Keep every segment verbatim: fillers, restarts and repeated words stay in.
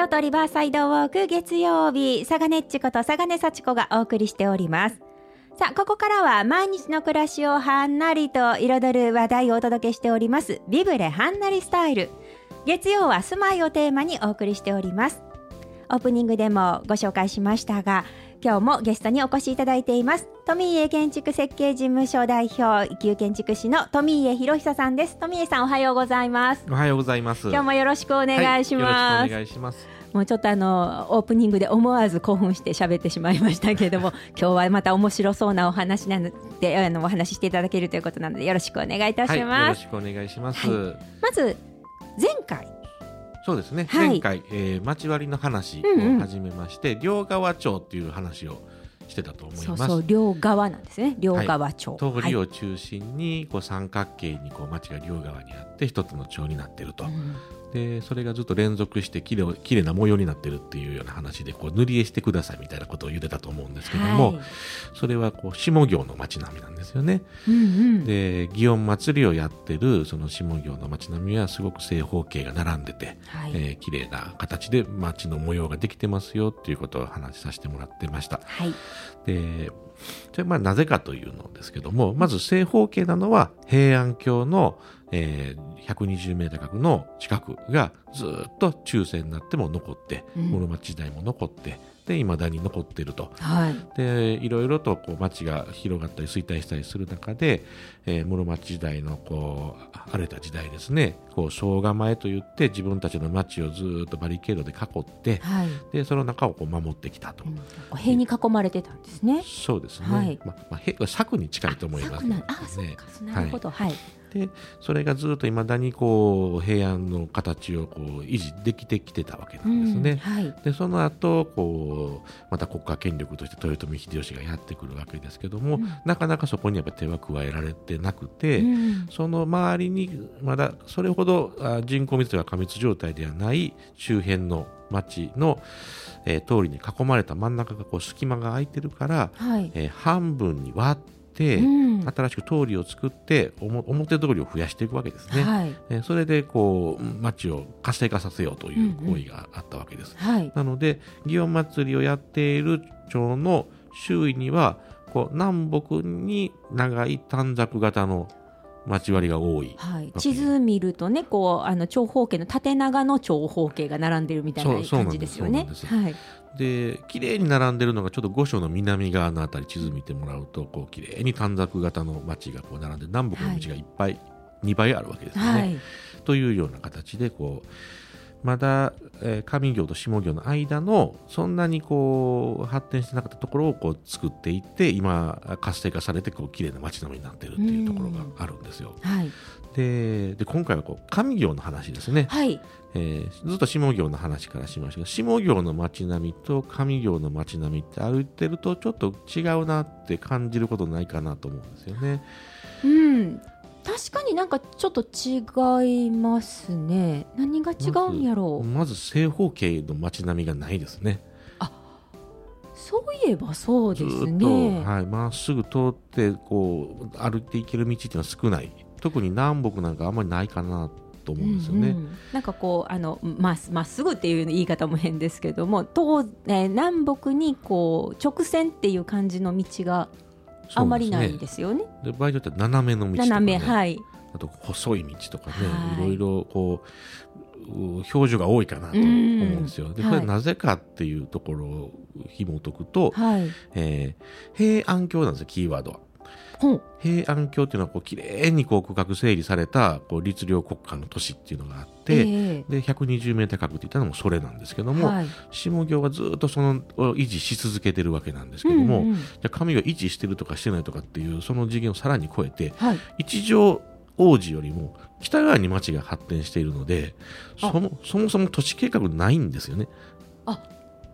京都リバーサイドウォーク月曜日、サガネッチことサガネサチコがお送りしております。さあ、ここからは毎日の暮らしをはんなりと彩る話題をお届けしております。ビブレはんなりスタイル。月曜は住まいをテーマにお送りしております。オープニングでもご紹介しましたが、今日もゲストにお越しいただいています。富家建築設計事務所代表、一級建築士の富家博久さんです。富家さん、おはようございます。おはようございます。今日もよろしくお願いします。はい、よろしくお願いします。もうちょっとあのオープニングで思わず興奮して喋ってしまいましたけれども、今日はまた面白そうなお話なので、あのお話ししていただけるということなのでよろしくお願いいたします。はい、よろしくお願いします。はい、まず前回。そうですね、はい、前回、えー、町割りの話を始めまして、うんうん、両側町という話をしてたと思います。そうそう、両側なんですね。両側町、はい、通りを中心にこう三角形にこう町が両側にあって一つの町になっていると、うん、でそれがずっと連続してきれい、きれいな模様になっているっていうような話で、こう塗り絵してくださいみたいなことを言ってたと思うんですけども、はい、それはこう下行の町並みなんですよね、うんうん、で祇園祭りをやってるその下行の町並みはすごく正方形が並んでて、はい、えー、きれいな形で町の模様ができてますよっていうことを話しさせてもらってました、はい、でじゃあまあなぜかというのですけども、まず正方形なのは平安京のえー、ひゃくにじゅうメートル角の近くがずっと中世になっても残って、うん、室町時代も残っていまだに残っていると、はい、でいろいろとこう町が広がったり衰退したりする中で、えー、室町時代のこう荒れた時代ですね、こう障構えといって自分たちの町をずっとバリケードで囲って、はい、でその中をこう守ってきたと、うん、塀に囲まれてたんですね。そうですね、はい、ままあ、塀は柵に近いと思います、ね、あ、柵なん、あ、そうか、なるほど、はい、はい、でそれがずっといまだにこう平安の形をこう維持できてきてたわけなんですね、うん、はい、でその後こうまた国家権力として豊臣秀吉がやってくるわけですけども、うん、なかなかそこにやっぱ手は加えられてなくて、うん、その周りにまだそれほど人口密度が過密状態ではない周辺の町の、えー、通りに囲まれた真ん中がこう隙間が空いてるから、はい、えー、半分に割ってで、うん、新しく通りを作って表通りを増やしていくわけですね、はい、えそれでこう町を活性化させようという行為があったわけです、うんうん、はい、なので祇園祭りをやっている町の周囲にはこう南北に長い短冊型の町割りが多い、はい、地図見るとね、こうあの長方形の縦長の長方形が並んでるみたいな感じですよね。で綺麗に並んでるのがちょっと御所の南側のあたり、地図見てもらうとこう綺麗に短冊型の町がこう並んで、南北の道がいっぱい、はい、にばいあるわけですよね、はい、というような形でこうまだ、えー、上行と下行の間のそんなにこう発展してなかったところをこう作っていって、今活性化されてこう綺麗な町並みになっているっていうところがあるんですよ、はい、で, で今回はこう上行の話ですね、はい、えー、ずっと下行の話からしましたけど、下行の町並みと上行の町並みって歩いてるとちょっと違うなって感じることないかなと思うんですよね。うん、確かになんかちょっと違いますね。何が違うんやろう。まず、まず正方形の街並みがないですね。あ、そういえばそうですね。ずっと、はい、まっすぐ通ってこう歩いていける道っていうのは少ない。特に南北なんかあんまりないかなと思うんですよね。うんうん、なんかこうあのまっ、まっすぐっていう言い方も変ですけども、東、えー、南北にこう直線っていう感じの道が。ね、あんまりないですよね。で場合によっては斜めの道とか、ね、斜め、はい、あと細い道とかね、はい、いろいろこう表情が多いかなと思うんですよ。でこれなぜかっていうところを紐解くと、はい、えー、平安京なんですよ、キーワードは。平安京っていうのはこう綺麗にこう区画整理されたこう律令国家の都市っていうのがあって、えー、でひゃくにじゅうメートル角って言ったのもそれなんですけども、はい、下行はずっとそのを維持し続けてるわけなんですけども、うんうん、じゃあ上が維持してるとかしてないとかっていうその次元をさらに超えて、はい、一条王子よりも北側に町が発展しているので、そも、そもそも都市計画ないんですよね。あ、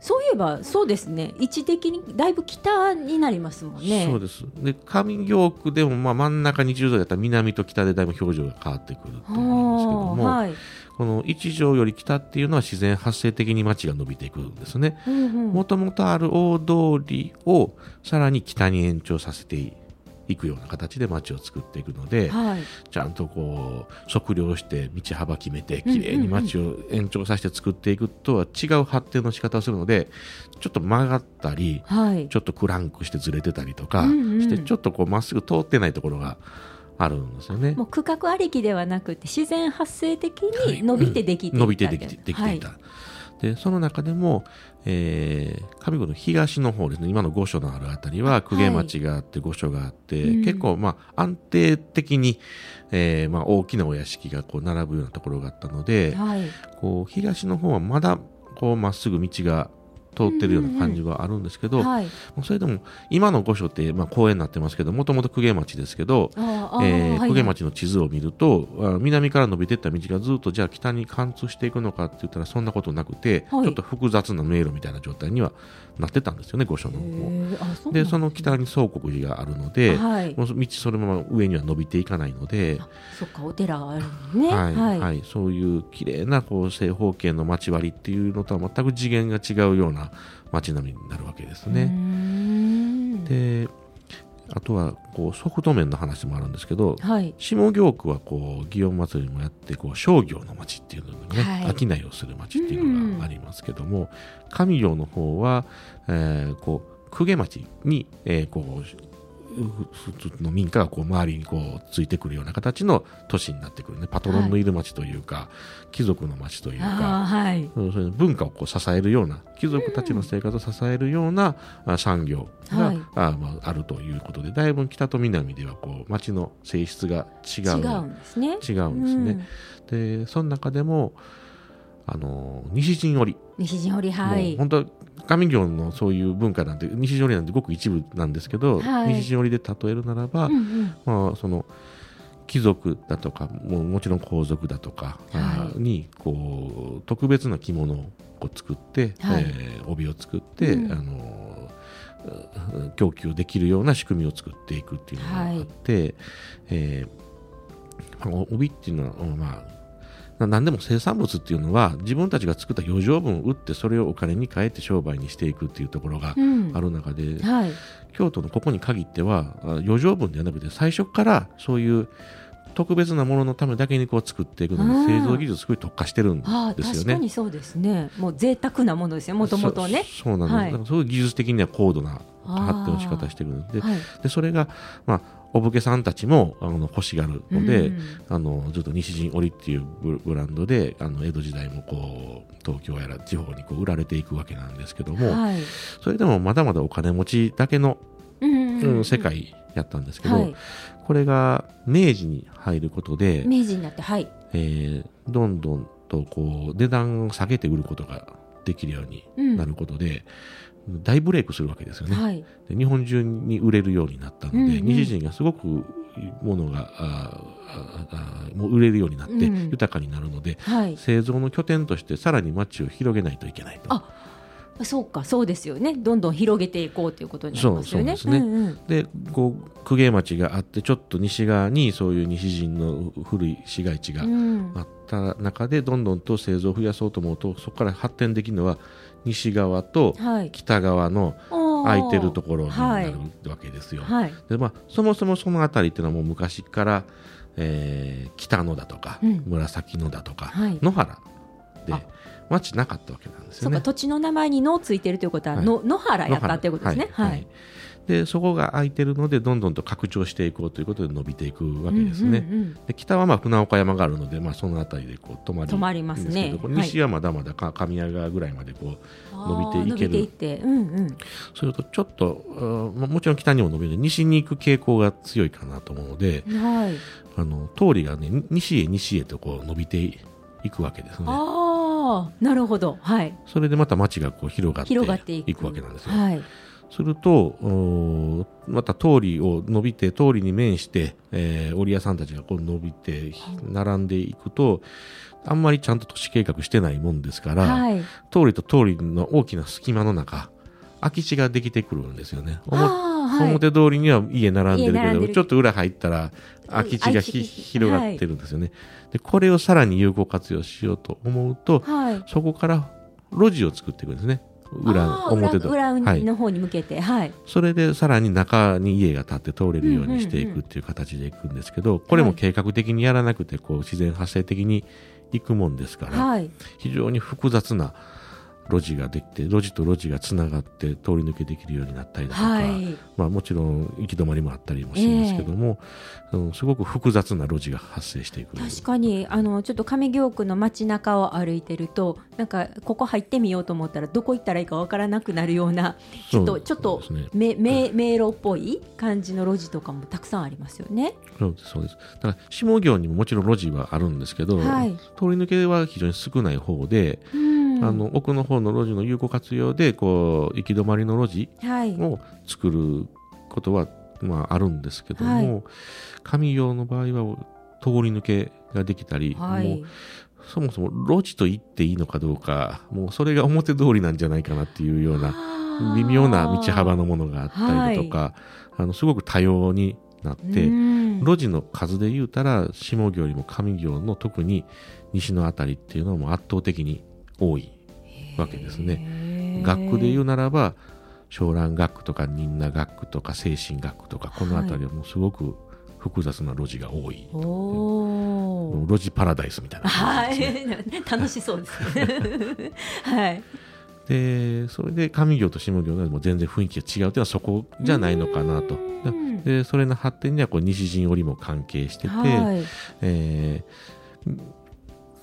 そういえばそうですね、位置的にだいぶ北になりますもんね。そうです。で上行区でもまあ真ん中にじゅうどだったら南と北でだいぶ表情が変わってくると思うんですけども、はい、この一条より北っていうのは自然発生的に町が伸びていくんですね。もともとある大通りをさらに北に延長させていくような形で街を作っていくので、はい、ちゃんとこう測量して道幅決めてきれいに街を延長させて作っていくとは違う発展の仕方をするので、ちょっと曲がったり、はい、ちょっとクランクしてずれてたりとかして、うんうん、ちょっとこうまっすぐ通ってないところがあるんですよね。もう区画ありきではなくて自然発生的に伸びてできていた、はいうん、伸びてできて、できていた、はいでその中でも、えー、上郷の東の方ですね、今の御所のあるあたりは公家町があって御所があって、はい、結構まあ安定的に、えーまあ、大きなお屋敷がこう並ぶようなところがあったので、はい、こう東の方はまだこうまっすぐ道が通ってるような感じはあるんですけど、うんうんはい、それでも今の御所って、まあ、公園になってますけど、もともと公家町ですけど、あ、えーはい、公家町の地図を見ると南から伸びていった道がずっとじゃあ北に貫通していくのかって言ったらそんなことなくて、はい、ちょっと複雑な迷路みたいな状態にはなってたんですよね、御所の方 で, でその北に総国寺があるので、はい、もう道そのまま上には伸びていかないので、あそっかお寺があるのね、はいはいはい、そういう綺麗なこう正方形の町割りっていうのとは全く次元が違うような街並みになるわけですね。であとはこうソフト面の話もあるんですけど、はい、下京区はこう祇園祭りもやってこう商業の街っていうのでね、はい、商いをする街っていうのがありますけども、上京の方は、えー、こう公家町に、えー、こう普通の民家がこう周りにこうついてくるような形の都市になってくるね、パトロンのいる町というか、はい、貴族の町というか、はい、そういう文化をこう支えるような貴族たちの生活を支えるような産業が、うんあまあ、あるということで、だいぶ北と南ではこう町の性質が違う、違うんですね、違うんですね、うん、でその中でもあの西陣織西陣織はい本当上京のそういう文化なんて西陣織なんてごく一部なんですけど、はい、西陣織で例えるならば、うんうんまあ、その貴族だとか も, もちろん皇族だとか、はい、にこう特別な着物をこう作って、はいえー、帯を作って、うん、あの供給できるような仕組みを作っていくっていうのがあって、はいえー、帯っていうのはまあ何でも生産物っていうのは自分たちが作った余剰分を売ってそれをお金に変えて商売にしていくっていうところがある中で、うんはい、京都のここに限っては余剰分ではなくて最初からそういう特別なもののためだけにこう作っていくので製造技術すごい特化してるんですよね、あ確かにそうですね、もう贅沢なものですよ、もともとね そ, そうなんです、はい、だからすごい技術的には高度な発展の仕方してるん で, で,、はい、でそれがまあお武家さんたちもあの欲しがるので、うん、あのずっと西陣織っていうブランドであの江戸時代もこう東京やら地方にこう売られていくわけなんですけども、はい、それでもまだまだお金持ちだけの、うんうん、世界やったんですけど、はい、これが明治に入ることで明治になって、はいえー、どんどんとこう値段を下げて売ることができるようになることで、うん大ブレイクするわけですよね、はい、で日本中に売れるようになったので、うんうん、西陣がすごく物があああもう売れるようになって豊かになるので、うんはい、製造の拠点としてさらに街を広げないといけないと。あそうかそうですよね、どんどん広げていこうということになりますよね。そうそうですね、うんうん、でこう公家町があってちょっと西側にそういう西陣の古い市街地があった中で、うん、どんどんと製造を増やそうと思うとそこから発展できるのは西側と北側の空いてるところになるわけですよ、はいはいでまあ、そもそもそのあたりっていうのはもう昔から、えー、北野だとか、うん、紫野だとか、はい、野原で町なかったわけなんですよね。そうか土地の名前に野ついてるということは、はい、の野原やったということですね、はいはいはい、でそこが空いてるのでどんどんと拡張していこうということで伸びていくわけですね、うんうんうん、で北はまあ船岡山があるので、まあ、そのあたりでこう止まり止まりますね。西はまだまだか上谷川ぐらいまでこう伸びていける、伸びていって、うんうん、それとちょっと、まあ、もちろん北にも伸びる西に行く傾向が強いかなと思うので、はい、あの通りが、ね、西へ西へとこう伸びていくわけですね。あなるほど、はい、それでまた町がこう広がって広がっていくわけなんですよ、はい、するとまた通りを伸びて通りに面して、えー、織屋さんたちがこう伸びて並んでいくと、あんまりちゃんと都市計画してないもんですから、はい、通りと通りの大きな隙間の中空き地ができてくるんですよね。はい、表通りには家並んでるけどるちょっと裏入ったら空き地がひ広がってるんですよね、はい、でこれをさらに有効活用しようと思うと、はい、そこから路地を作っていくんですね。裏表と裏の方に向けて、はい、それでさらに中に家が建って通れるようにしていくっていう形でいくんですけど、うんうんうん、これも計画的にやらなくてこう自然発生的にいくもんですから、はい、非常に複雑な路地ができて路地と路地がつながって通り抜けできるようになったりだとか、はい、まあ、もちろん行き止まりもあったりもしますけども、えーうん、すごく複雑な路地が発生していく。確かにあのちょっと上京区の街中を歩いてるとなんかここ入ってみようと思ったらどこ行ったらいいか分からなくなるようなちょっと、ちょっとめ、め、迷路っぽい感じの路地とかもたくさんありますよね。そうです、そうです。だから下京にももちろん路地はあるんですけど、はい、通り抜けは非常に少ない方で、うん、あの奥の方の路地の有効活用でこう行き止まりの路地を作ることは、はい、まあ、あるんですけども、はい、上京の場合は通り抜けができたり、はい、もうそもそも路地と言っていいのかどうかもうそれが表通りなんじゃないかなっていうような微妙な道幅のものがあったりだとか、はい、あのすごく多様になって、路地の数で言うたら下京よりも上京の特に西のあたりっていうのはもう圧倒的に多いわけですね。学区で言うならば小蘭学区とか仁和学区とか清真学区とかこの辺りはもうすごく複雑な路地が多い、はい、お路地パラダイスみたいな感じですね、はい、楽しそうですね、はい、でそれで上京と下京でも全然雰囲気が違うというのはそこじゃないのかなと。でそれの発展にはこう西陣織も関係してて、はい、えー、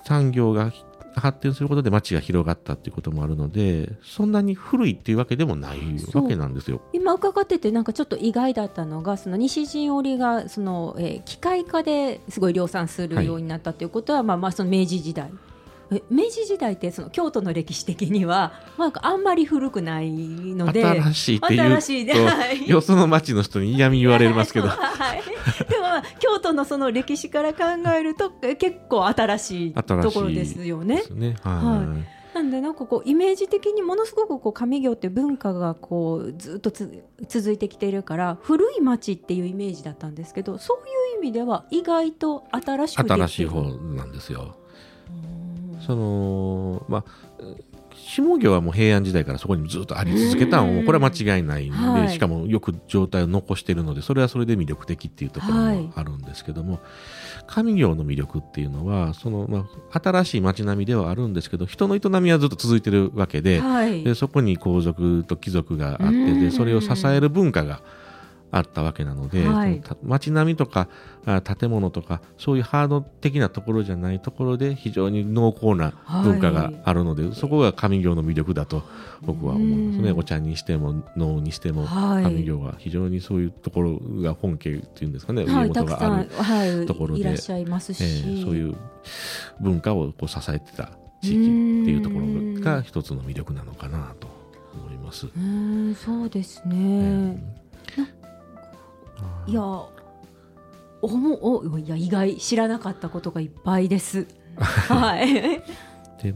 産業が発展することで街が広がったっていうこともあるので、そんなに古いっていうわけでもないわけなんですよ。今伺っててなんかちょっと意外だったのが、その西陣織がその、えー、機械化ですごい量産するようになったということは、はい、まあ、まあその明治時代、明治時代ってその京都の歴史的にはなんかあんまり古くないので新しいっていうと、はい、よその町の人に嫌み言われますけど、はい、でも京都のその歴史から考えると結構新しいところですよね。なんでなんかこうイメージ的にものすごくこう上京って文化がこうずっとつ続いてきているから古い町っていうイメージだったんですけど、そういう意味では意外と新しくできてる新しい方なんですよ。そのまあ、下京はもう平安時代からそこにずっとあり続けたのもこれは間違いないんで、はい、しかもよく状態を残しているのでそれはそれで魅力的っていうところもあるんですけども、はい、上京の魅力っていうのはその、まあ、新しい町並みではあるんですけど人の営みはずっと続いてるわけ で,、はい、でそこに皇族と貴族があってでそれを支える文化があったわけなので、はい、街並みとか建物とかそういうハード的なところじゃないところで非常に濃厚な文化があるので、はい、そこが上京の魅力だと僕は思いますね。お茶にしても能にしても、はい、上京は非常にそういうところが本家っていうんですかね、はい、家元があるところで、はい、いらっしゃいますし、えー、そういう文化をこう支えてた地域っていうところが一つの魅力なのかなと思います。うーん、そうですね、えーい や, おもおいや意外知らなかったことがいっぱいです、はい、で,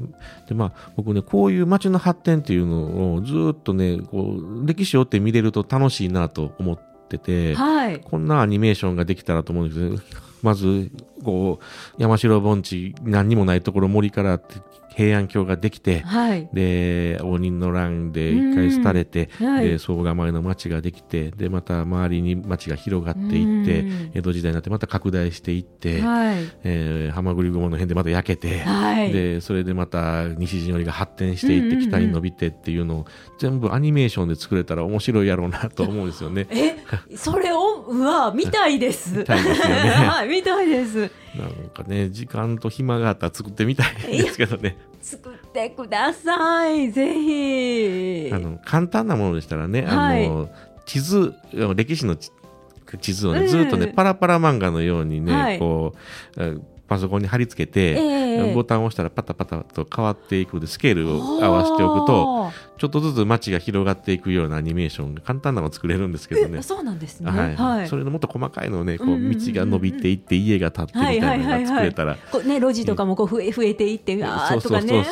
で、まあ、僕ねこういう街の発展っていうのをずっとねこう歴史を追って見れると楽しいなと思ってて、はい、こんなアニメーションができたらと思うんですけどまずこう山城盆地何にもないところ森からって平安京ができて、はい、で応仁の乱で一回廃れて、はい、で総構の町ができてでまた周りに町が広がっていって江戸時代になってまた拡大していって、はい、えー、はまぐり雲の辺でまた焼けて、はい、でそれでまた西陣織が発展していって北に伸びてっていうのを全部アニメーションで作れたら面白いやろうなと思うんですよね。えそれをうわ見たいです見たいですよね見たいです。なんかね時間と暇があったら作ってみたいですけどね作ってくださいぜひ。あの簡単なものでしたらね、はい、あの地図歴史の地図をね、うん、ずっとねパラパラ漫画のようにね、はい、こうパソコンに貼り付けて、えー、ボタンを押したらパタパタと変わっていくのでスケールを合わせておくとちょっとずつ街が広がっていくようなアニメーションが簡単なのを作れるんですけどね。そうなんですね、はいはい、それのもっと細かいのをねこう道が伸びていって家が建ってみたいなのが作れたら路地とかもこう 増, え増えていってあーとかね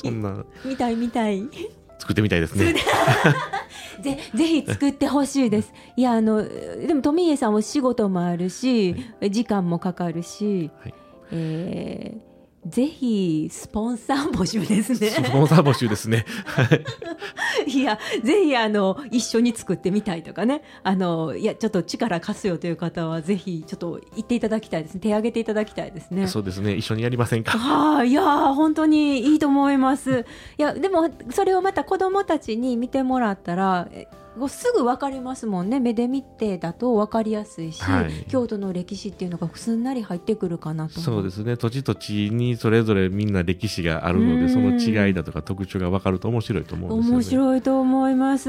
そんなみたいみたい作ってみたいですねぜ, ぜひ作ってほしいです。いやあのでも富家さんお仕事もあるし、はい、時間もかかるし、はい、えー、ぜひスポンサー募集ですね。スポンサー募集ですねいやぜひあの一緒に作ってみたいとかね、あのいやちょっと力貸すよという方はぜひちょっと行っていただきたいですね。手挙げていただきたいですね。そうですね、一緒にやりませんか。はい、いや本当にいいと思いますいやでもそれをまた子どもたちに見てもらったらすぐ分かりますもんね。目で見てだと分かりやすいし、はい、京都の歴史っていうのがすんなり入ってくるかなと。そうですね、土地土地にそれぞれみんな歴史があるので、その違いだとか特徴が分かると面白いと思うんですよね。面白いと思います。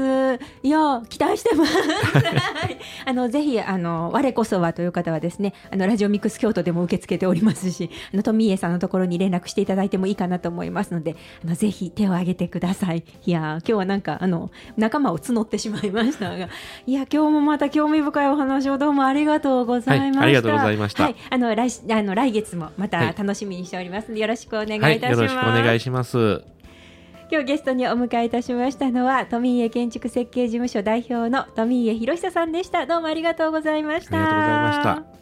いや期待してますあのぜひあの我こそはという方はですね、あのラジオミックス京都でも受け付けておりますし、あの富家さんのところに連絡していただいてもいいかなと思いますので、あのぜひ手を挙げてください。いや今日はなんかあの仲間を募ってしまういましたが、いや今日もまた興味深いお話をどうもありがとうございました。はい、ありがとうございました。はい、あの来あの来月もまた楽しみにしておりますので、よろしくお願いいたします。はい、よろしくお願いします。今日ゲストにお迎えいたしましたのは富家建築設計事務所代表の富家博久さんでした。どうもありがとうございました。ありがとうございました。